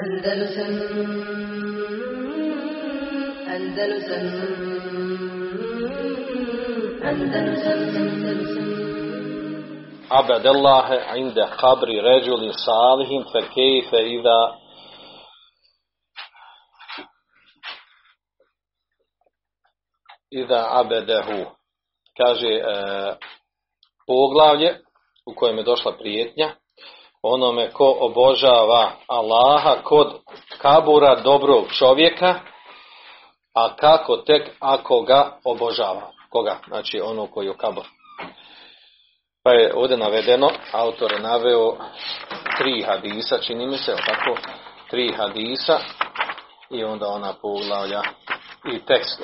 عبد الله عند قبر رجل صالح فكيف إذا abedehu, kaže poglavlje u kojem je došla prijetnja onome ko obožava Allaha kod kabura dobrog čovjeka, a kako tek ako ga obožava. Koga? Znači ono koji je kabur. Pa je ovdje navedeno, autor je naveo 3 hadisa, čini mi se, tako, 3 hadisa i onda ona poglavlja i tekst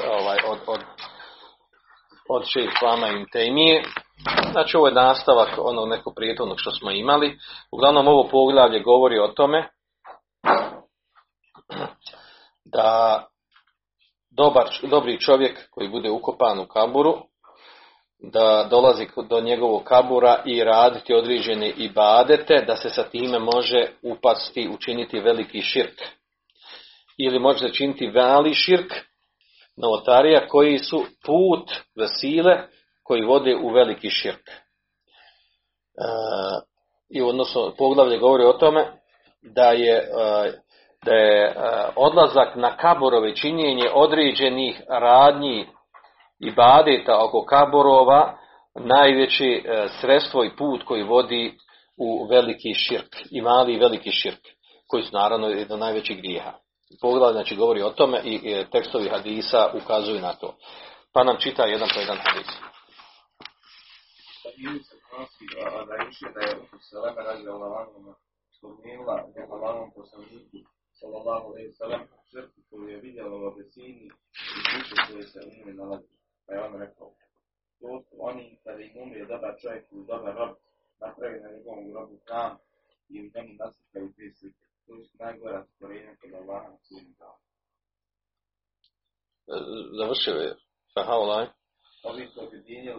od Šejh Islama Ibn Tejmije. Znači ovo je nastavak onog nekog prijetovnog što smo imali. Uglavnom ovo poglavlje govori o tome da dobri čovjek koji bude ukopan u kaburu, da dolazi do njegovog kabura i raditi određene ibadete, da se sa time može upasti, učiniti veliki širk. Ili može činiti veli širk, novotarija, koji su put vesile koji vode u veliki širk. I odnosno poglavlje govori o tome da je odlazak na kaborove, činjenje određenih radnji i badeta oko kaborova najveće sredstvo i put koji vodi u veliki širk, i mali i veliki širk, koji su naravno jedno najvećih grijeha. Poglavlje znači govori o tome i tekstovi hadisa ukazuju na to. Pa nam čita jedan po jedan hadis. Pa je on rekao, to su oni kada im umrije dobar čovjek ili dobar rob, napravi na njegovom grobu kam i u njemu naslikaju dvije slike. To su najgora stvorenja kada Allaha na sudnjem danu. Završio je. Fahaulaj. Ovi su objedinili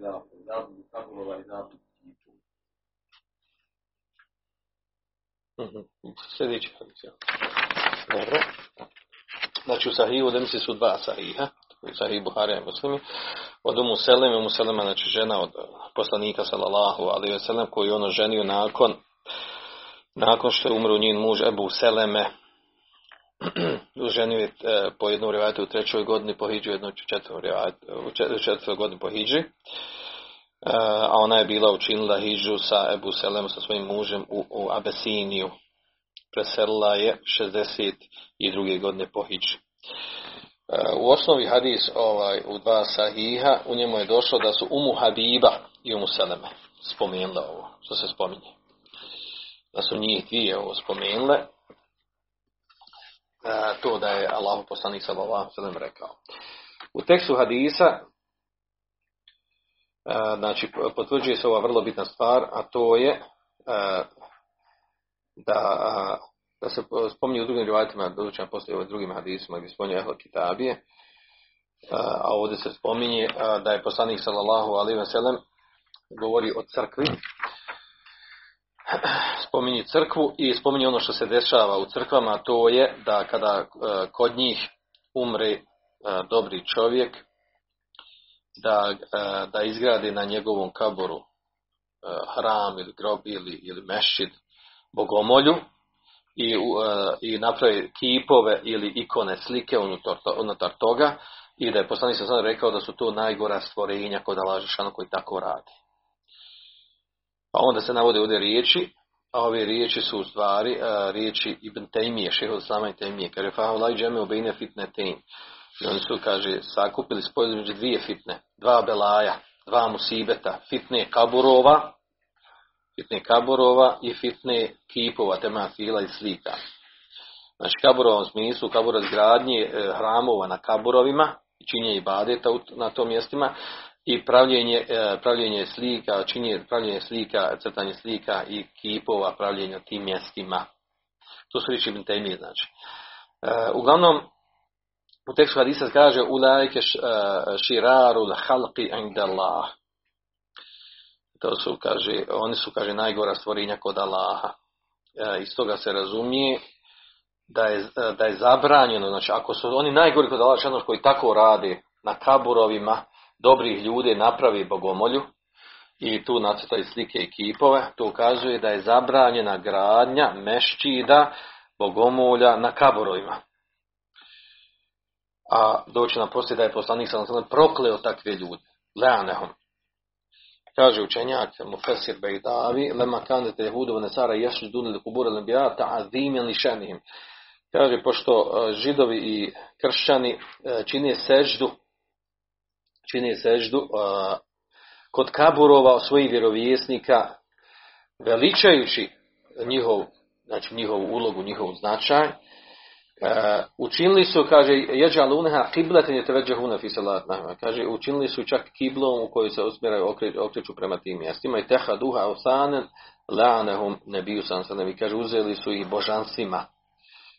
2 zablude. Zabludu Kabulova i zabludu Kitu. Sljedeći funkcija. Dobro. Znači u Sahihu demsi su 2 sahiha. Sahih Buharija i Muslimi, od Umu Seleme, Umu Selema, znači žena od poslanika sallallahu alejhi ve sellem, koji je ono ženio nakon što je umro njen muž Ebu Seleme. Ženio je po jednom rivajetu u 3. godini po hidži, jednom u 4. godini po hidži, a ona je bila učinila hidžu sa Ebu Seleme, sa svojim mužem u Abesiniju. Preselila je 62. godine po hidži. U osnovi hadis u 2 sahiha, u njemu je došlo da su Umu Habiba i Umu Seleme spomenule ovo, što se spominje. Da su njih dvije ovo spomenule, to da je Allahov poslanik sallallahu alejhi ve sellem rekao. U tekstu hadisa, znači, potvrđuje se ova vrlo bitna stvar, a to je da se spominje u drugim rivajetima, doduće poslije u drugim hadisima gdje spominje Ehl Kitabije, a ovdje se spominje da je poslanik sallallahu alejhi ve sellem govori o crkvi, spominje crkvu i spominje ono što se dešava u crkvama, to je da kada kod njih umre dobri čovjek, da izgradi na njegovom kaboru haram ili grob ili mešid, bogomolju, i napravi kipove ili ikone, slike unutar toga, i da je poslanik sam sada rekao da su to najgora stvorenja kod Allaha dželešanu koji tako radi. Pa onda se navode ovdje riječi, a ove riječi su u stvari riječi Ibn Tejmije, šehul Islama Ibn Tejmije, kaže fahaulaj džeme obejne fitnetein, i oni su, kaže, sakupili, spojili među 2 fitne, 2 belaja, 2 musibeta, fitne kaburova i fitne kipova, tematila i slika. Znači, kaburovom smislu, kabura zgradnje hramova na kaburovima, činjenje ibadeta na tom mjestima i pravljenje slika, crtanje slika i kipova, pravljenje na tim mjestima. To su riječi Ibn Tejmije, znači. Uglavnom, u tekstu hadisa se kaže ulajke širarul halqi indallah. To su, kaže, oni su, kaže, najgora stvorenja kod Allaha. Iz toga se razumije da je zabranjeno, znači ako su oni najgori kod Allaha dželle šanuhu koji tako rade, na kaburovima dobrih ljudi napravi bogomolju i tu nacrtaju slike i kipove, to ukazuje da je zabranjena gradnja mešćida, bogomolja na kaburovima. A doći nam poslije da je poslanik sallallahu alejhi ve sellem prokleo takve ljude. La'anahum. Kaže učenjak Mufesir Bejdavi, lema kanet jehudu ve nesara yasjudun li quburi al-anbiya ta'ziman li shanihim. Kaže, pošto Židovi i kršćani čine seždu kod kaburova svojih vjerovjesnika, veličajući njihovu ulogu, njihov značaj, učinili su, kaže, yaj'alunha qiblatan yatawajjahuna fi salatihim, kaže, učinili su čak kiblom u kojoj se usmjeraju, okreću prema tim mjestima, i tehaduha usanan la'anahum nabiyyu sallallahu alejhi ve sellem, kaže, uzeli su ih božanstvima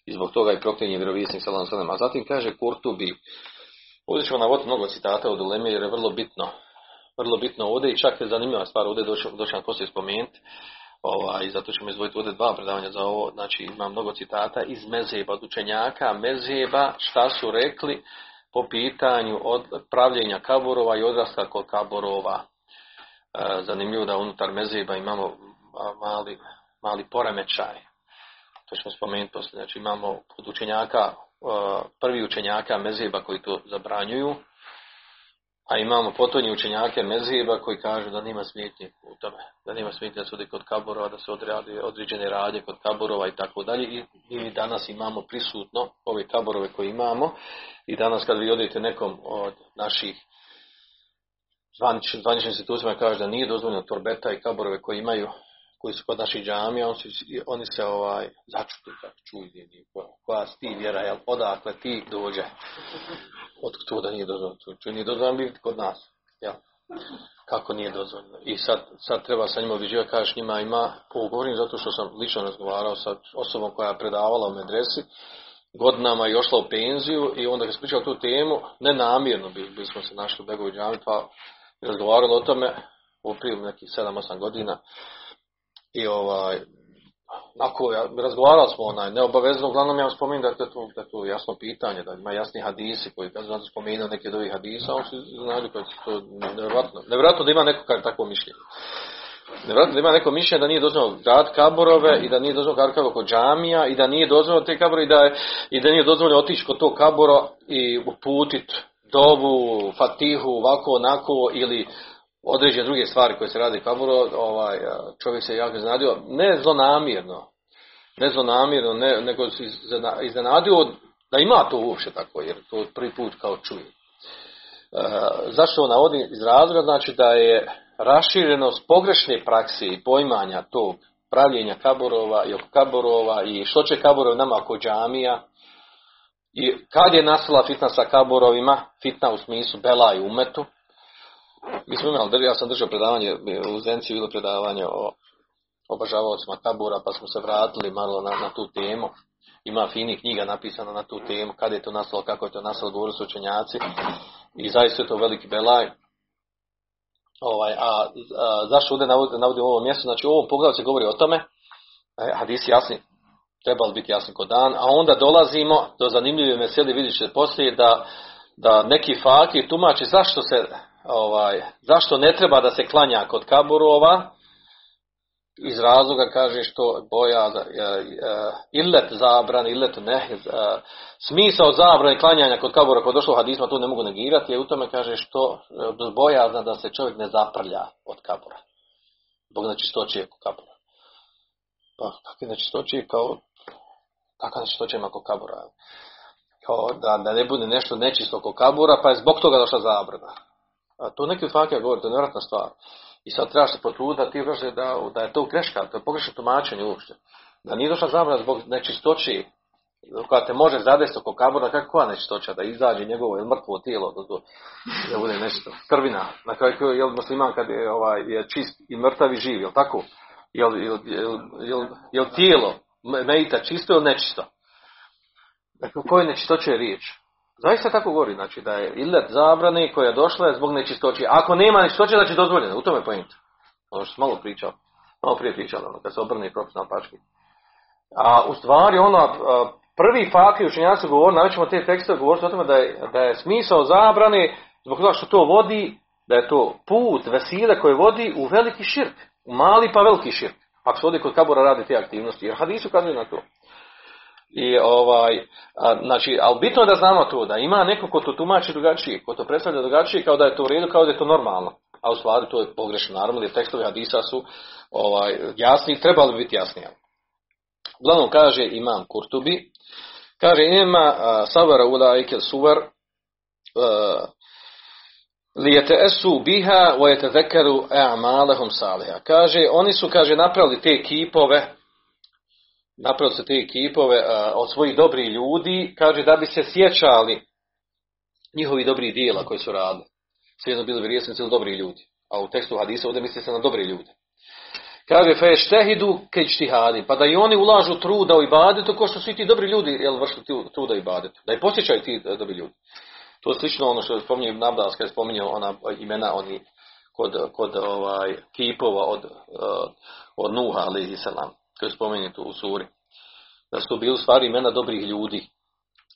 i zbog toga je prokljen vjerovjesnik sallallahu alejhi ve sellem. A zatim kaže Kurtubi, ovdje ćemo navoditi mnogo citata od uleme jer je vrlo bitno ovdje, i čak je zanimljiva stvar ovdje, doći nam poslije spomenuti. Zato ćemo izdvojiti ovdje dva predavanja za ovo, znači ima mnogo citata iz mezheba, od učenjaka mezheba, šta su rekli po pitanju od pravljenja kaburova i odrasta kod kaburova. Zanimljivo da unutar mezheba imamo mali poremećaj, to ćemo spomenuti poslije. Znači imamo od učenjaka, prvi učenjaka mezheba koji to zabranjuju, a imamo potonji učenjake mezheba koji kažu da nema smetnje u tome, da nema smetnje da se ode kod kaburova, da se odradi određene radnje kod kaburova i tako dalje. I danas imamo prisutno ove kaburove koje imamo, i danas kad vi odete nekom od naših zvaničnih institucija, kaže da nije dozvoljeno torbeta i kaburove koje imaju, koji su kod naših džamija, oni se začuti, čuj, koja si ti vjera, jel, odakle ti dođe, od to da nije dozvoljeno, nije dozvoljeno biti kod nas, jel, kako nije dozvoljeno. I sad treba sa njima obiđivati, kažeš njima ima, govorim zato što sam lično razgovarao sa osobom koja je predavala u medresi, godinama je ošla u penziju, i onda kad sam pričao tu temu, nenamjerno bili smo se našli u Begovi džami, pa razgovarali o tome, uprije nekih 7-8 godina, i razgovarali smo neobavezno, uglavnom ja vam spominjem da je to jasno pitanje, da ima jasni hadisi koji kad sam spomenuo neke od ovih hadisa, on se znaju koji su to nevjerojatno. Nevjerojatno da ima neko koji je takvo mišljenje. Nevjerojatno da ima neko mišljenje da nije dozvoljeno graditi kaburove, i da nije dozvoljeno graditi kaburove kod džamija, i da nije dozvoljeno te kabure, i da nije dozvoljeno otići kod tog kabura i uputiti dovu, fatihu, ovako, onako, ili određene druge stvari koje se radi u kaburu. Čovjek se jako iznenadio, ne zlonamirno, nego se iznenadio da ima to uopće tako, jer to prvi put kao čuje. Zašto navodi? Iz razloga, znači, da je raširenost pogrešne prakse i poimanja tog pravljenja kaburova i oko kaburova, i što će kaburov nama oko džamija, i kad je nastala fitna sa kaburovima, fitna u smislu belaj umetu. Mi smo imali, ja sam držao predavanje, u Zenci je bilo predavanje o obožavaocima kabura, pa smo se vratili malo na tu temu. Ima fini knjiga napisana na tu temu, kada je to nastalo, kako je to nastalo, govorili su učenjaci, i zaista je to veliki belaj. Zašto ovdje navodim ovo mjesto? Znači u ovom poglavlju se govori o tome, hadisi jasni, trebali biti jasni ko dan, a onda dolazimo do zanimljive meseli, vidjet ćete poslije, da neki fakir tumači zašto ne treba da se klanja kod kaburova, iz razloga, kaže, što boja illet zabran, illet ne, smisao zabrane klanjanja kod kabura koji je došlo u hadisma, tu ne mogu negirati, je u tome, kaže, što bojazna da se čovjek ne zaprlja od kabura zbog nečistoće kod kabura. Pa kakve nečistoće, kao kakva nečistoće ima kod kabura, kao da ne bude nešto nečisto kod kabura, pa je zbog toga došla zabrana. A to neki fakija govori, to je nevjerojatna stvar. I sad trebaš se potruditi da ti vrši da je to greška, to je pogrešno tumačenje uopšte. Da nije došla zabrana zbog nečistoći koja te može zadesiti oko kabura, kakva nečistoća, da izađe njegovo mrtvo tijelo, da bude nešto krvina. Na kraju, jel musliman kad je čist i mrtav i živ, jel tako? Jel tijelo mejta čisto ili nečisto? Dakle, koje nečistoće je riječ? Zaista tako govori, znači da je illet zabrane koja je došla zbog nečistoće. Ako nema nečistoće, znači dozvoljeno, u tome je point. Ono što sam malo prije pričao, kad se obrne propis naopački. A u stvari ona Prvi fakir učenjaci govorili, navićemo te tekste govoriti o tome da je smisao zabrane zbog toga što to vodi, da je to put vesile koji vodi u veliki širk, u mali pa veliki širk. Ako se ovdje kod kabura radi te aktivnosti, jer hadisu kazuju na to. I znači, ali bitno je da znamo to, da ima neko ko to tumači drugačije, ko to predstavlja drugačije, kao da je to u redu, kao da je to normalno. A u stvari to je pogrešno, naravno, jer tekstovi hadisa su jasni, trebali biti jasni. Uglavnom kaže imam Kurtubi, kaže nema savara ulaike suvar li jetesu biha wa yatadhakkaru a'malahum salihah. Kaže oni su napravili te kipove, od svojih dobrih ljudi, kaže da bi se sjećali njihovi dobrih djela koji su radili. Svejedno bili vjernici ili dobri ljudi. A u tekstu hadisa ovdje misli se na dobri ljude. Kaže fe štehidu kejtihadi, pa da i oni ulažu truda u ibadetu kao što su i ti dobri ljudi vršili truda u ibadetu. Da i posjećaju ti dobri ljudi. To je slično ono što je spominjao Ibn Abbas kada je spominjao ona imena oni kod kipova od Nuha alejhi selam, koji je spomenuto u suri. Da su to bili stvari imena dobrih ljudi.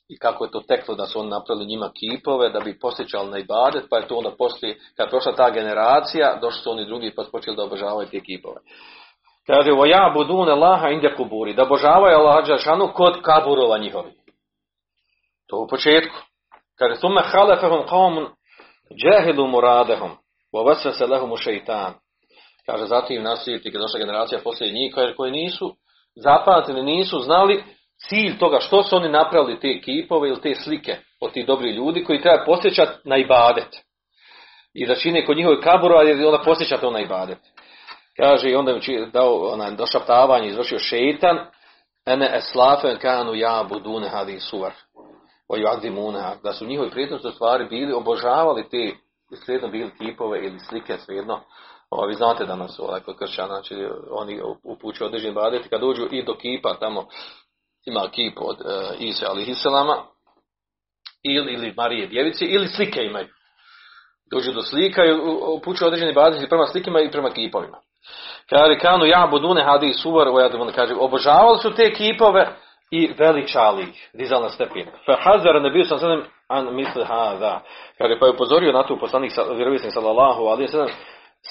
I kako je to teklo da su oni napravili njima kipove da bi posjećali na ibadet, pa je to onda poslije, kad je prošla ta generacija, došli su oni drugi pa počeli da obožavaju te kipove. Kaže, o ja budune laha inde kuburi, da obožavaju Allaha dželešanu kod kaburova njihovi. To u početku. Kaže, summe halefehum qawmun džahilu muradehum, wa wasvese lehumu šeitan. Kaže, zatim naslijedi kada došla generacija poslije njih, koji nisu zapamtili, nisu znali cilj toga što su oni napravili te kipove ili te slike od tih dobrih ljudi koji treba posjećati na ibadet. I da čine kod njihove kaburova jer onda posjećate na ibadet. Kaže i onda im dao došaptavanje, izvršio šeitan, ene eslafen kanu jabudune hadi suvar. Da su njihovi prijetnosti u stvari bili obožavali te slijedno bili kipove ili slike slijedno. Vi znate danas kod kršćana, znači oni upućuju određeni ibadet kad dođu i do kipa tamo. Ima kip od Isa alejhi selama ili Marije djevice ili slike imaju. Dođu do slika i upućuju određeni baditi prema slikima i prema kipovima. Kaže kanu ja budune hadi suvar wa kaže obožavali su te kipove i veličali ih, dizali na stepen. Fa hazara nabi sallallahu alejhi ve sellem an misl hada. Kaže pa je upozorio na to poslanik sallallahu alejhi ve sellem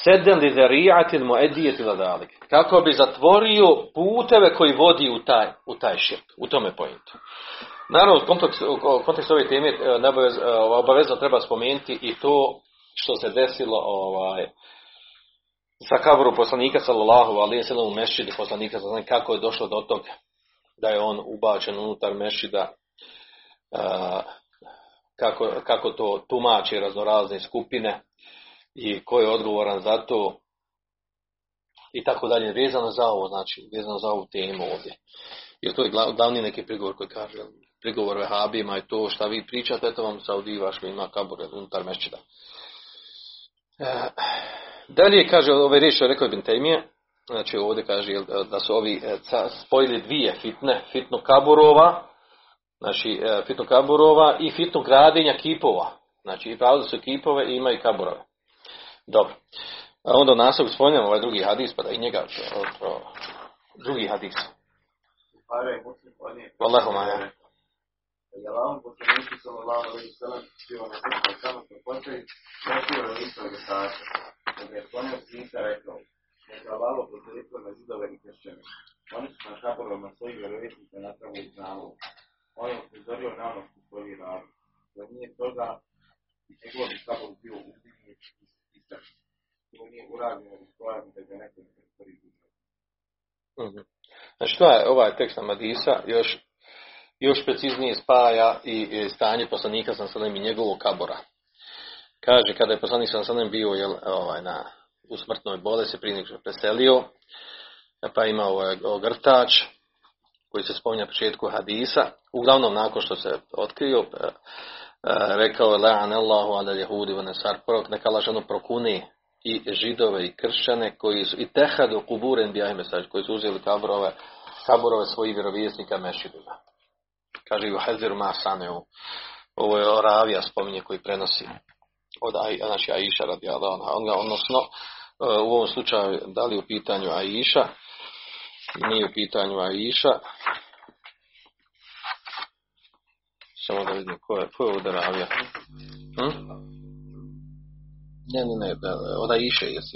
sedem li zari'atil mu'addiati ila dalik. Kako bi zatvorio puteve koji vodi u taj širk, u tome pojentu. Naravno, u kontekstu ove teme obavezno treba spomenuti i to što se desilo sa kaburu poslanika sallallahu alejhi ve sellem u mešhidi poslanika sallallahu alejhi ve sellem, kako je došlo do toga da je on ubačen unutar mešhida, kako to tumači raznorazne skupine i ko je odgovoran za to i tako dalje, vezano za ovo, znači vezano za ovu temu ovdje. Jer to je glavni neki prigovor koji kaže, prigovor vehabijima je to šta vi pričate, eto vam Saudi vaš ima kabur unutar mešćida. Dalje kaže, ove riječi što je rekao Ibn Tejmije, znači ovdje kaže da su ovi spojili dvije fitne, fitnu kaburova, znači fitnu kaburova i fitnu gradenja kipova, znači i pravili su kipove i imaju kaburove. Dobro. A onda naslov spominjamo ovaj drugi hadis, pa da i njega drugi hadis. Allahumma ja. Allahumma poslanici sallallahu alejhi ve sellem bio na srcu samo što postoji, što je listo gestače. Kada je ponio sisa rekao, neka valo posredstvo na zidove i kršćane. Oni su na kaborovima svojih vjerovjesnika napravili znavu. On je upozorio na ono što svoji radu. Da nije toga, njegov bi kabor bio uzignut i srčno. Znači to je ovaj tekst Amadisa još preciznije spaja i stanje poslanika sallallahu alejhi ve sellem i njegovog kabora. Kaže kada je poslanik sallallahu alejhi ve sellem bio u smrtnoj bolesti prije nego što je preselio, pa ima ogrtač koji se spominja na početku hadisa, uglavnom nakon što se otkrio rekao je la'anallahu alal jehudi wa nasar, neka Allah dželle prokuni i židove i kršćane koji su i tehadu kuburen bijahim mesađ, koji su uzeli kaburove svojih vjerovjesnika mešidima. Kaže u Haziru Masaneu, ovo je Ravija spominje koji prenosi od Aisha radijala ona, odnosno u ovom slučaju da li u pitanju Aisha, nije u pitanju Aisha, Samo da vidim ko je ovdje ravija. Ne, ona Iša jest.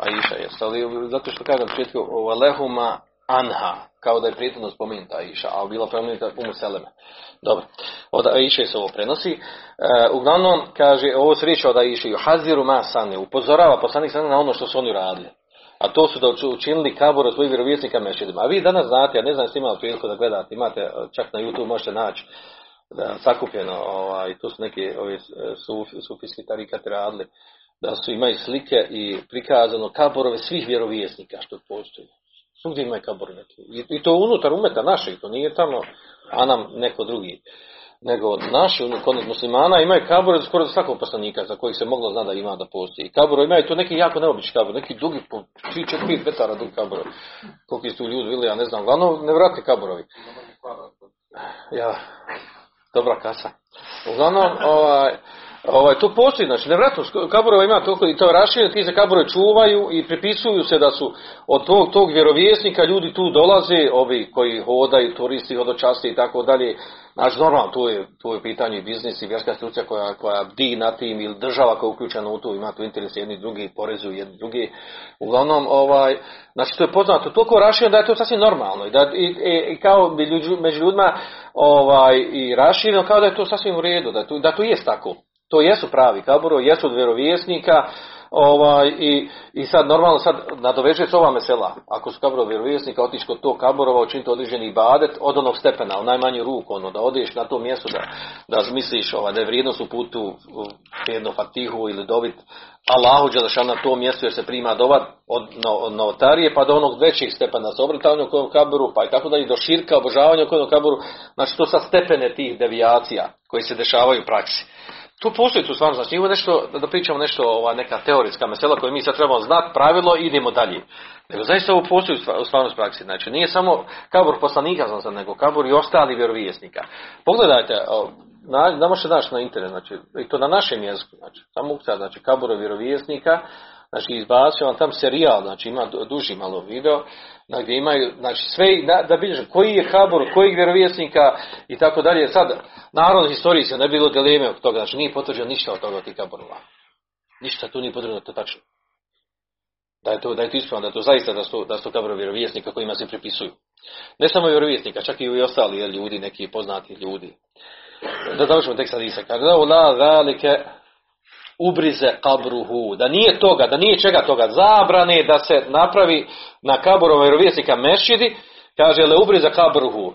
A Iša jest, ali zato što kažem početku Valehuma Anha, kao da je prijetno spomenuta Iša, a bila promjenika Umu Seleme. Dobro, od Iše se ovo prenosi. Uglavnom, kaže, ovo se riječi od Iše, Haziru Masani, upozorava poslanik Sani na ono što su oni radili. A to su da učinili kabor svojih vjerovjesnika mešidima. A vi danas znate, ja ne znam jeste imali priliku da gledate, imate čak na YouTube možete naći sakupljeno, tu su neki sufijski tarikati radili, da su imaju slike i prikazano kaborove svih vjerovjesnika što postoji. Svugdje imaju kabor neki. I to unutar umeta naših, to nije tamo, a nam neko drugi. Nego naši kod muslimana imaju kabore skoro za svakog poslanika za kojih se moglo zna da ima da postoji. Kabore imaju to neki jako neobični kabor, neki dugi po 3-4 metara dug kabor. Koliki su ljudi bili, ja ne znam, uglavnom nevjerojatni kaborovi. Ja, dobra kasa. Uglavnom, to postoji, znači nevjerojatno kaborova ima toliko i to je rašireno, ti se kabore čuvaju i pripisuju se da su od tog vjerovjesnika ljudi tu dolaze, ovi koji hodaju, turisti, hodočasti i tako dalje. Znači, normalno, tu je pitanje biznis i vjerska institucija koja bdi na tim ili država koja je uključena u to, ima tu interes jedni drugi, porezuju jedni drugi. Uglavnom, znači, to je poznato toliko rašireno da je to sasvim normalno. I kao među ljudima i rašireno kao da je to sasvim u redu, da to jest tako. To jesu pravi kaburo, jesu od vjerovjesnika i sad normalno nadoveže se ova mesela. Ako su kaburo vjerovjesnika, otići kod tog kaburova, učiniti određeni ibadet od onog stepena, u najmanju ruku, da odeš na to mjesto da zmisliš da je vrijednost uputu jednu fatihu ili dobit Allahu Đelešanu na tom mjestu jer se prima dova od novotarije pa do onog većih stepena sa obrtanju u kojem kaburu, pa i tako dalje do širka obožavanja u kojem kaburu. Znači to sa stepene tih devijacija koje se dešavaju u praksi. Tu postoji tu stvarno, znači imamo nešto, da pričamo nešto, neka teorijska mesela koju mi sad trebamo znati, pravilo i idemo dalje. Nego zaista ovo postoji u stvarnosti praksi, znači nije samo kabor poslanika, nego kabor i ostali vjerovjesnika. Pogledajte, da možete naći na internet, znači, i to na našem jeziku, znači, samo ukca, znači kabor vjerovjesnika, znači izbacio vam tam serijal, znači ima duži malo video, gdje imaju, znači sve, da bilježem koji je kabor, kojeg vjerovjesnika i tako dalje. Sad, naravno historiji se ne bilo dileme od toga, znači nije potvrđeno ništa od toga od tih kaborova. Ništa tu nije potvrđeno, to tačno. Da je to ispravno, da je to zaista da su kaborovi vjerovjesnika kojima se pripisuju. Ne samo vjerovjesnika, čak i ostali ljudi, neki poznati ljudi. Da završimo tekst hadisa. Ubrize kabruhu, da nije toga, da nije čega toga, zabrane da se napravi na kaborova vjerovjesnika mešidi, kaže le ubrize kabruhu,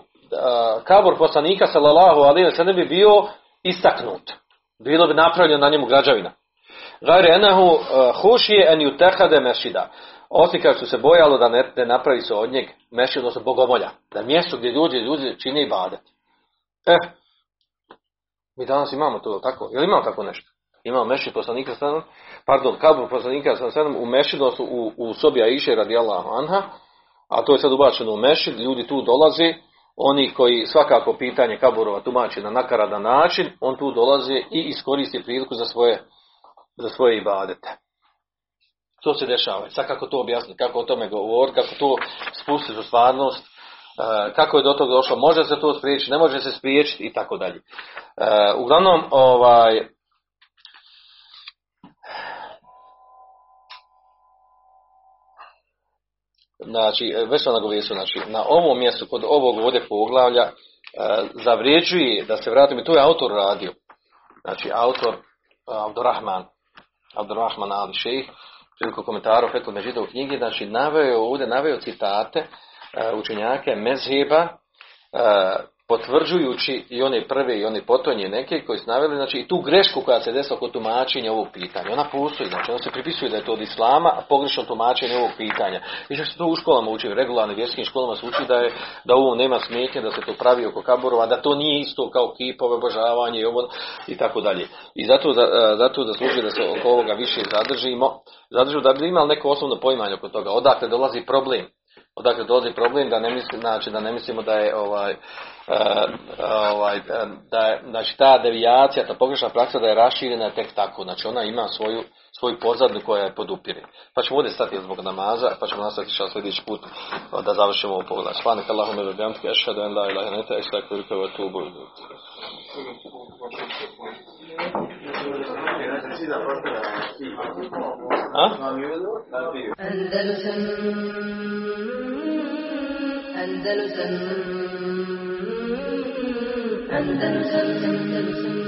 kabor poslanika sallallahu alejhi ve sellem bi bio istaknut, bilo bi napravljeno na njemu građevina. Gajre enahu hušije en jutehade mešida, osim kao što se bojalo da ne napravi se od njeg mešid, odnosno bogomolja, da mjesto gdje ljudi čine ibadet. Mi danas imamo to, tako, jel imamo tako nešto? Imao mešid poslanika sanom, pardon, kabur poslanika sanom u mešidu su u sobi Aiše radijallahu anha, a to je sad ubačeno u mešid, ljudi tu dolaze, oni koji svakako pitanje kaburova tumači na nakaradan način, on tu dolaze i iskoristi priliku za svoje ibadete. To se dešava. Sad kako to objasniti, kako o tome govoriti, kako to spustiti u stvarnost, kako je do toga došlo, može se to spriječiti, ne može se spriječiti i tako dalje. Uglavnom, znači, već sam nagovijesu, znači, na ovom mjestu, kod ovog ovdje poglavlja, zavređuje da se vratimo, i to je autor radio, znači, autor Abdulrahman Ali Šeh, priliku komentaru Fethu Medžida u knjigi, znači, naveo citate učenjake mezheba, potvrđujući i one prve i one potonje neke koji su naveli, znači i tu grešku koja se desila kod tumačenja ovog pitanja. Ona postoji, znači ona se pripisuje da je to od islama, a pogrešno tumačenje ovog pitanja. I što se to u školama uči, regularnim vjerskim školama se uči da ovo nema smetnje, da se to pravi oko kaborova, da to nije isto kao kipove, obožavanje i ovo i tako dalje. I zato zaslužuje da se oko ovoga više zadržimo, da bi imali neko osnovno poimanje oko toga, odakle dolazi problem. Odakle dolazi problem da ne mislimo, znači, da ne mislimo da je znači ta devijacija, ta pogrešna praksa da je raširena tek tako. Znači ona ima svoju pozadnu koja je podupire. Pa ćemo ovdje stati zbog namaza, pa ćemo nastaviti što sljedeći put da završimo ovo poglavlje. Subhanak Allahumma wa bihamdika ashhadu an la ilaha illa anta astaghfiruka wa atubu ilaik. Andalusam